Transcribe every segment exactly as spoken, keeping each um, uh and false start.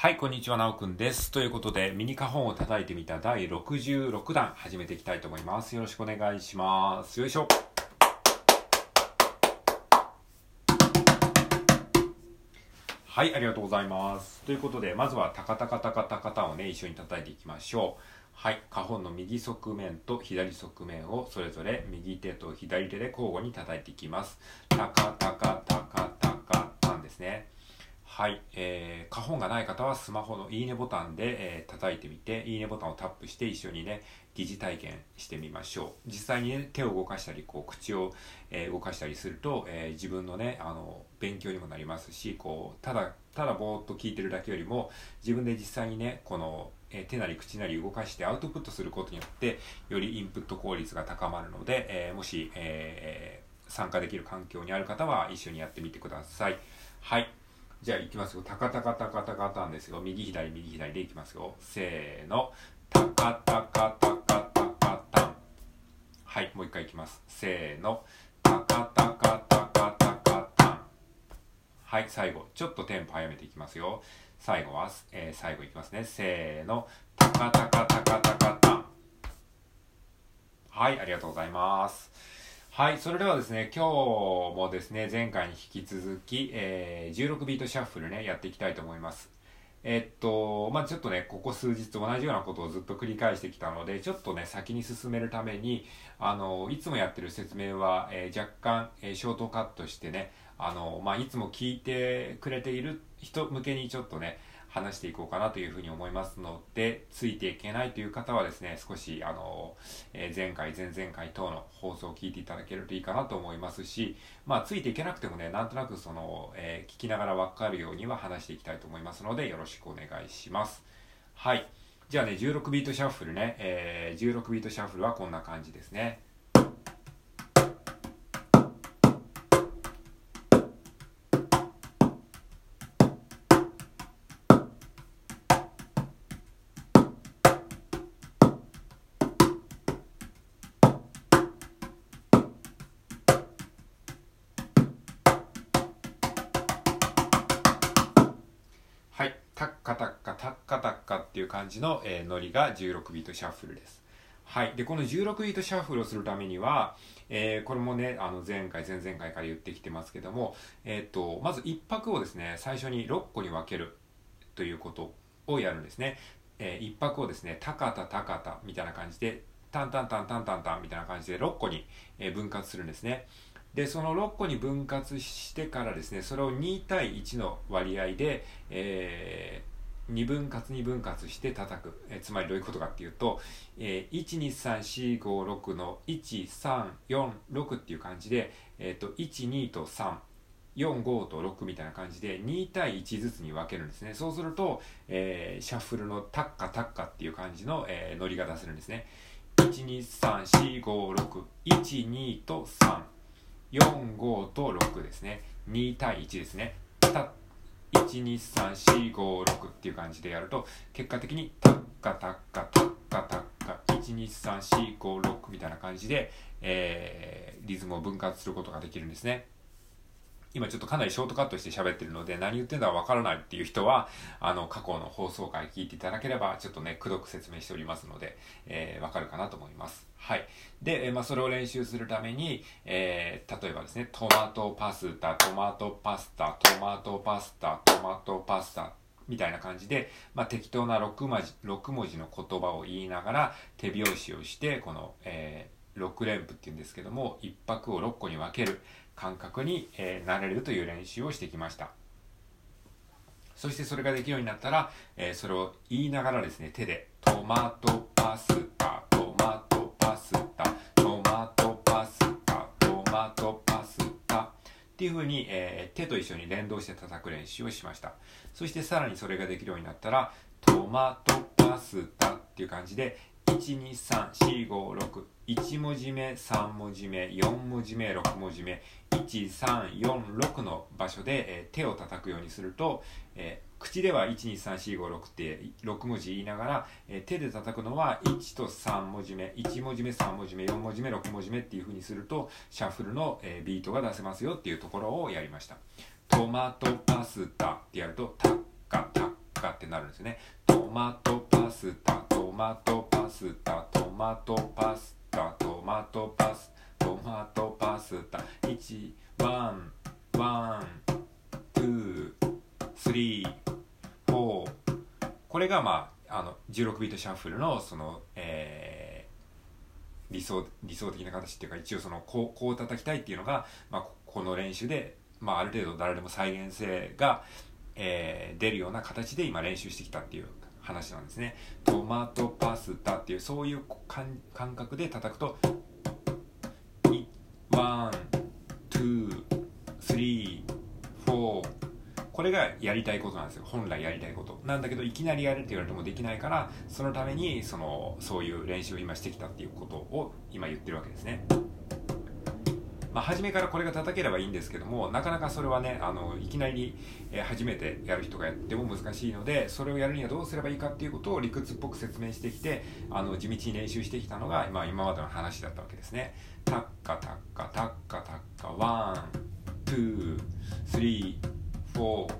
はい、こんにちは、なおくんです。ということで、ミニ花本を叩いてみただいろくじゅうろくだん、始めていきたいと思います。よろしくお願いします。よいしょ。はい、ありがとうございます。ということで、まずはタカタカタカタカタをね、一緒に叩いていきましょう。はい、花本の右側面と左側面をそれぞれ右手と左手で交互に叩いていきます。タカタカタカタカタンですね。はい、えー、花本がない方はスマホのいいねボタンで、えー、叩いてみて、いいねボタンをタップして一緒にね、疑似体験してみましょう。実際にね、手を動かしたり、こう口を、えー、動かしたりすると、えー、自分のね、あの勉強にもなりますし、こうただただぼーっと聞いてるだけよりも、自分で実際にね、この、えー、手なり口なり動かしてアウトプットすることによって、よりインプット効率が高まるので、えー、もし、えー、参加できる環境にある方は一緒にやってみてください。はい。じゃあいきますよ。タカタカタカタカタンですよ。右左右左でいきますよ。せーの。タカタカタカタカタン。はい、もう一回いきます。せーの。タカタカタカタカタン。はい、最後。ちょっとテンポ早めていきますよ。最後は、えー、最後いきますね。せーの。タカタカタカタカタン。はい、ありがとうございます。はい、それではですね、今日もですね、前回に引き続き、えー、じゅうろくビートシャッフルね、やっていきたいと思います。えっと、まあちょっとね、ここ数日同じようなことをずっと繰り返してきたので、ちょっとね、先に進めるために、あの、いつもやってる説明は、えー、若干、えー、ショートカットしてね、あの、まあいつも聞いてくれている人向けにちょっとね、話していこうかなというふうに思いますので、ついていけないという方はですね、少しあの、えー、前回前々回等の放送を聞いていただけるといいかなと思いますし、まあついていけなくてもね、なんとなくその、えー、聞きながら分かるようには話していきたいと思いますので、よろしくお願いします。はい、じゃあね、じゅうろくビートシャッフルね、えー、じゅうろくビートシャッフルはこんな感じですね。タッカタッカタッカタッカっていう感じの、えー、ノリがじゅうろくビートシャッフルです。はい。で、このじゅうろくビートシャッフルをするためには、えー、これもね、あの前回、前々回から言ってきてますけども、えー、っと、まず一拍をですね、最初にろっこに分けるということをやるんですね。えー、一拍をですね、タカタタカタみたいな感じで、タンタンタンタンタンタンみたいな感じでろっこに分割するんですね。で、そのろっこに分割してからですね、それをにたいいちの割合で、えー、にぶん割にぶん割して叩く。えー、つまりどういうことかっていうと、えー、いち、に、さん、よん、ご、ろくのいち、さん、よん、ろくっていう感じで、えーと、いち、にとさん、よん、ごとろくみたいな感じでにたいいちずつに分けるんですね。そうすると、えー、シャッフルのタッカタッカっていう感じの、えー、ノリが出せるんですね。いち、に、さん、よん、ご、ろく、いち、にとさん。よん、ごとろくですね。にたいいちですね。たいち、に、さん、よん、ご、ろくっていう感じでやると、結果的にタッカタッカタッカタッカいち、に、さん、よん、ご、ろくみたいな感じで、えー、リズムを分割することができるんですね。今ちょっとかなりショートカットして喋ってるので、何言ってんだかわからないっていう人は、あの過去の放送回聞いていただければ、ちょっとね、くどく説明しておりますので、えー、わかるかなと思います。はい。で、まあ、それを練習するために、えー、例えばですね、トマトパスタ、トマトパスタ、トマトパスタ、トマトパスタ、みたいな感じで、まあ、適当なろく文字の言葉を言いながら、手拍子をして、この、えー、ろくれんぷっていうんですけども、一拍をろっこに分ける感覚に、えー、慣れるという練習をしてきました。そしてそれができるようになったら、えー、それを言いながらですね、手で、トマトパスタ、トマトパスタ、トマトパスタ、トマトパスタっていう風に、えー、手と一緒に連動して叩く練習をしました。そしてさらにそれができるようになったら、トマトパスタっていう感じで、いち、に、さん、よん、ご、ろく、いちもじめ、さんもじめ、よんもじめ、ろくもじめ、いち、さん、よん、ろくの場所で、えー、手を叩くようにすると、えー、口ではいち、に、さん、よん、ご、ろくってろくもじ言いながら、えー、手で叩くのはいちとさんもじめ、いちもじめ、さんもじめ、よんもじめ、ろくもじめっていう風にすると、シャッフルの、えー、ビートが出せますよっていうところをやりました。トマトパスタってやると、タッカタッカってなるんですよね。トマトパスタ、トマトパスタ、トマトパスタ、トマトパスタ、トマトパスタ、いち、ワン、ワン、ツー、スリー、フォー。これがまあ、あのじゅうろくビートシャッフルのその、えー、理想、理想的な形っていうか、一応そのこう、こう叩きたいっていうのが、まあ、この練習で、まあ、ある程度誰でも再現性が、えー、出るような形で今練習してきたっていう話なんですね。トマトパスタっていうそういう感覚で叩くといち、に、さん、よん、これがやりたいことなんですよ。本来やりたいことなんだけど、いきなりやるって言われてもできないから、そのためにそのそういう練習を今してきたっていうことを今言ってるわけですね。まあ、初めからこれが叩ければいいんですけども、なかなかそれはね、あのいきなり初めてやる人がやっても難しいので、それをやるにはどうすればいいかっていうことを理屈っぽく説明してきて、あの地道に練習してきたのが、まあ、今までの話だったわけですね。タッカタッカタッカタッカ、ワン、ツー、スリー、フォー。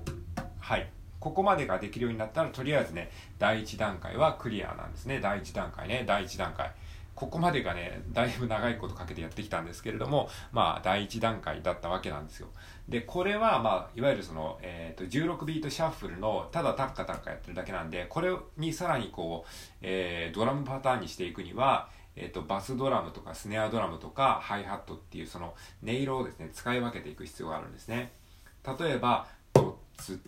はい。ここまでができるようになったら、とりあえずね、第一段階はクリアなんですね。第一段階ね、第一段階。ここまでがね、だいぶ長いことかけてやってきたんですけれども、まあ、第一段階だったわけなんですよ。で、これは、まあ、いわゆるその、えっと、じゅうろくビートシャッフルの、ただタッカタッカやってるだけなんで、これにさらにこう、えー、ドラムパターンにしていくには、えっと、バスドラムとかスネアドラムとかハイハットっていう、その、音色をですね、使い分けていく必要があるんですね。例えば、ドッツ、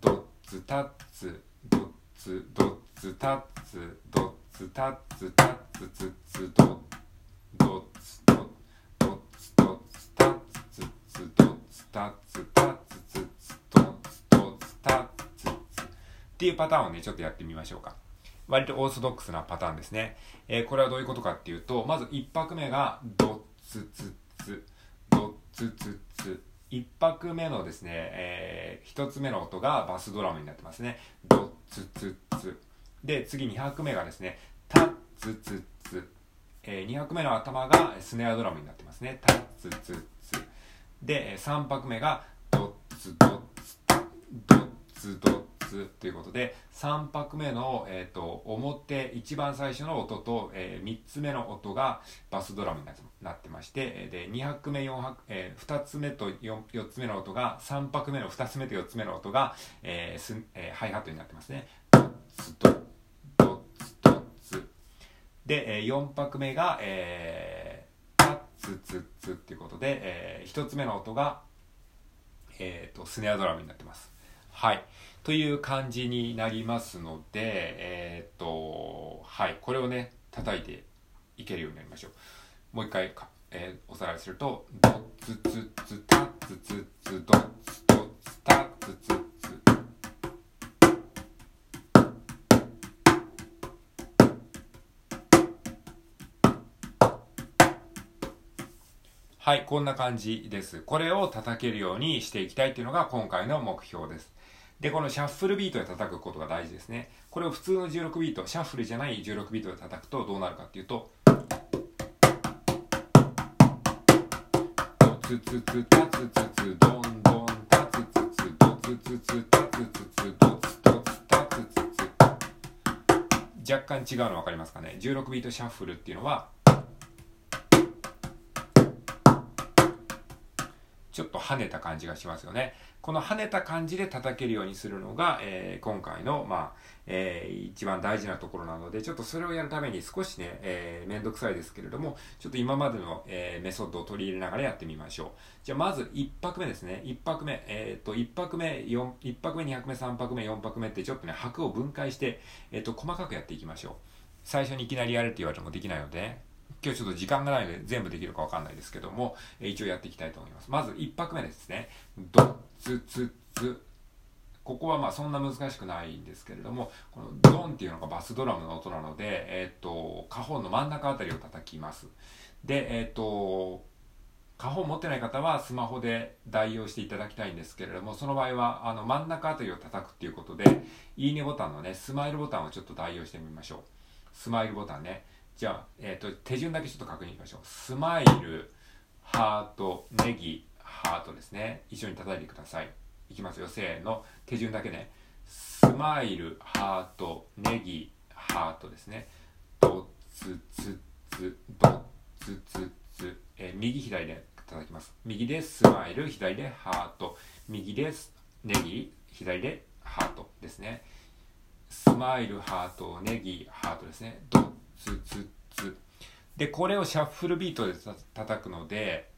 ドッツ、タッツ、ドッツ、ドッツ、タッツ、ドッツ、ツタッツタッツツツドッドッツドッドッツドッツタッツツツドッツタッツタッツツツドッツドッツタッツツっていうパターンをね、ちょっとやってみましょうか。割とオーソドックスなパターンですね。えー、これはどういうことかっていうと、まず一拍目がドッツツツドッツツツ、一拍目のですね、えー、一つ目の音がバスドラムになってますね。ドッツツツで、次に拍目がですね、タッツツツ、えー、に拍目の頭がスネアドラムになってますね。タッツツツで、さん拍目がドッツドッツドッツドッツということで、さん拍目の、えー、と表一番最初の音と、えー、みっつめの音がバスドラムになってまして、でに拍目よん拍、えー、ふたつめと 4, 4つ目の音が、さん拍目のふたつめとよっつめの音が、えーすえー、ハイハットになってますね。ドッツドッツで、よん拍目が、えー、タッツツツっていうことで、えー、ひとつめの音が、えーと、スネアドラムになってます。はい。という感じになりますので、えーと、はい。これをね、叩いていけるようになりましょう。もう一回か、えー、おさらいすると、ドッツツツ、タッツツツ、ドッツドッツ、タッツツツ。はい、こんな感じです。これを叩けるようにしていきたいというのが今回の目標です。で、このシャッフルビートで叩くことが大事ですね。これを普通のじゅうろくビート、シャッフルじゃないじゅうろくビートで叩くとどうなるかっていうと、ドツツツタツツツドンドンタツツツドツツツタツツツドツドツタツツツ。若干違うの分かりますかね。じゅうろくビートシャッフルっていうのはちょっと跳ねた感じがしますよね。この跳ねた感じで叩けるようにするのが、えー、今回の、まあえー、一番大事なところなので、ちょっとそれをやるために少しね、えー、めんどくさいですけれども、ちょっと今までの、えー、メソッドを取り入れながらやってみましょう。じゃあまずいち拍目ですね。いち拍目、えー、と1拍目4、1拍目、に拍目、さん拍目、よん拍目ってちょっとね、拍を分解して、えー、と細かくやっていきましょう。最初にいきなりやれって言われてもできないので、ね、今日ちょっと時間がないので全部できるかわかんないですけども、一応やっていきたいと思います。まずいち拍目ですね。ドッツツツ。ここはまあそんな難しくないんですけれども、このドンっていうのがバスドラムの音なので、えっと、カホンの真ん中あたりを叩きます。で、えっと、カホン持ってない方はスマホで代用していただきたいんですけれども、その場合はあの真ん中あたりを叩くっていうことで、いいねボタンのね、スマイルボタンをちょっと代用してみましょう。スマイルボタンね。じゃあ、えーと、手順だけちょっと確認しましょう。スマイル、ハート、ネギ、ハートですね。一緒に叩いてください。いきますよ、せーの。手順だけね。ススマイル、ハート、ネギ、ハートですね。ドツツツ、ドツツツ、えー、右左で叩きます。右でスマイル、左でハート、右でネギ、左でハートですね。スマイル、ハート、ネギ、ハートですね。ドツツツで、これをシャッフルビートで叩くので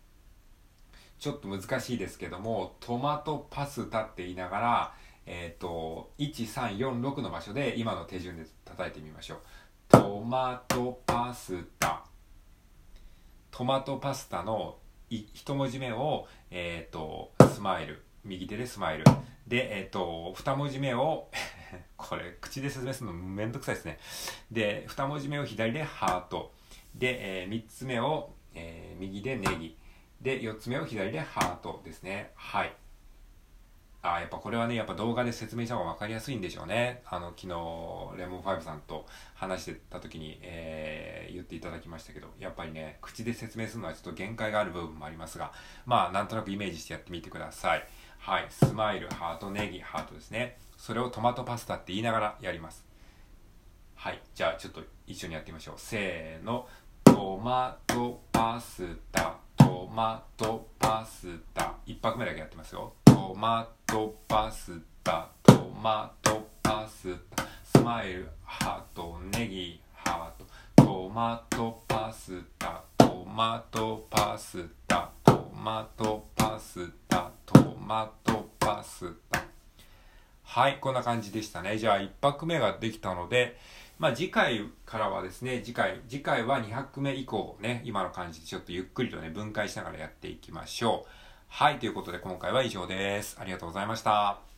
ちょっと難しいですけども、トマトパスタって言いながら、えーと、いち、さん、よん、ろくの場所で今の手順で叩いてみましょう。トマトパスタ、トマトパスタの一文字目を、えーと、スマイル、右手でスマイルで、えっと、二文字目をこれ口で説明するのめんどくさいですね。で、二文字目を左でハートで、えー、三つ目を、えー、右でネギで、四つ目を左でハートですね。はい。あ、やっぱこれはね、やっぱ動画で説明した方が分かりやすいんでしょうね。あの昨日レモンファイブさんと話してた時に、えー、言っていただきましたけど、やっぱりね、口で説明するのはちょっと限界がある部分もありますが、まあなんとなくイメージしてやってみてください。はい。スマイル、ハート、ネギ、ハートですね。それをトマトパスタって言いながらやります。はい。じゃあちょっと一緒にやってみましょう。せーの。トマトパスタ、トマトパスタ、一拍目だけやってますよ。トマトパスタ、トマトパスタ、スマイル、ハート、ネギ、ハート、トマトパスタ、トマトパスタ、トマトパスタ、トマトパスタ。はい、こんな感じでしたね。じゃあいち拍目ができたので、まあ次回からはですね、次回次回はに拍目以降ね、今の感じでちょっとゆっくりとね、分解しながらやっていきましょう。はい、ということで今回は以上です。ありがとうございました。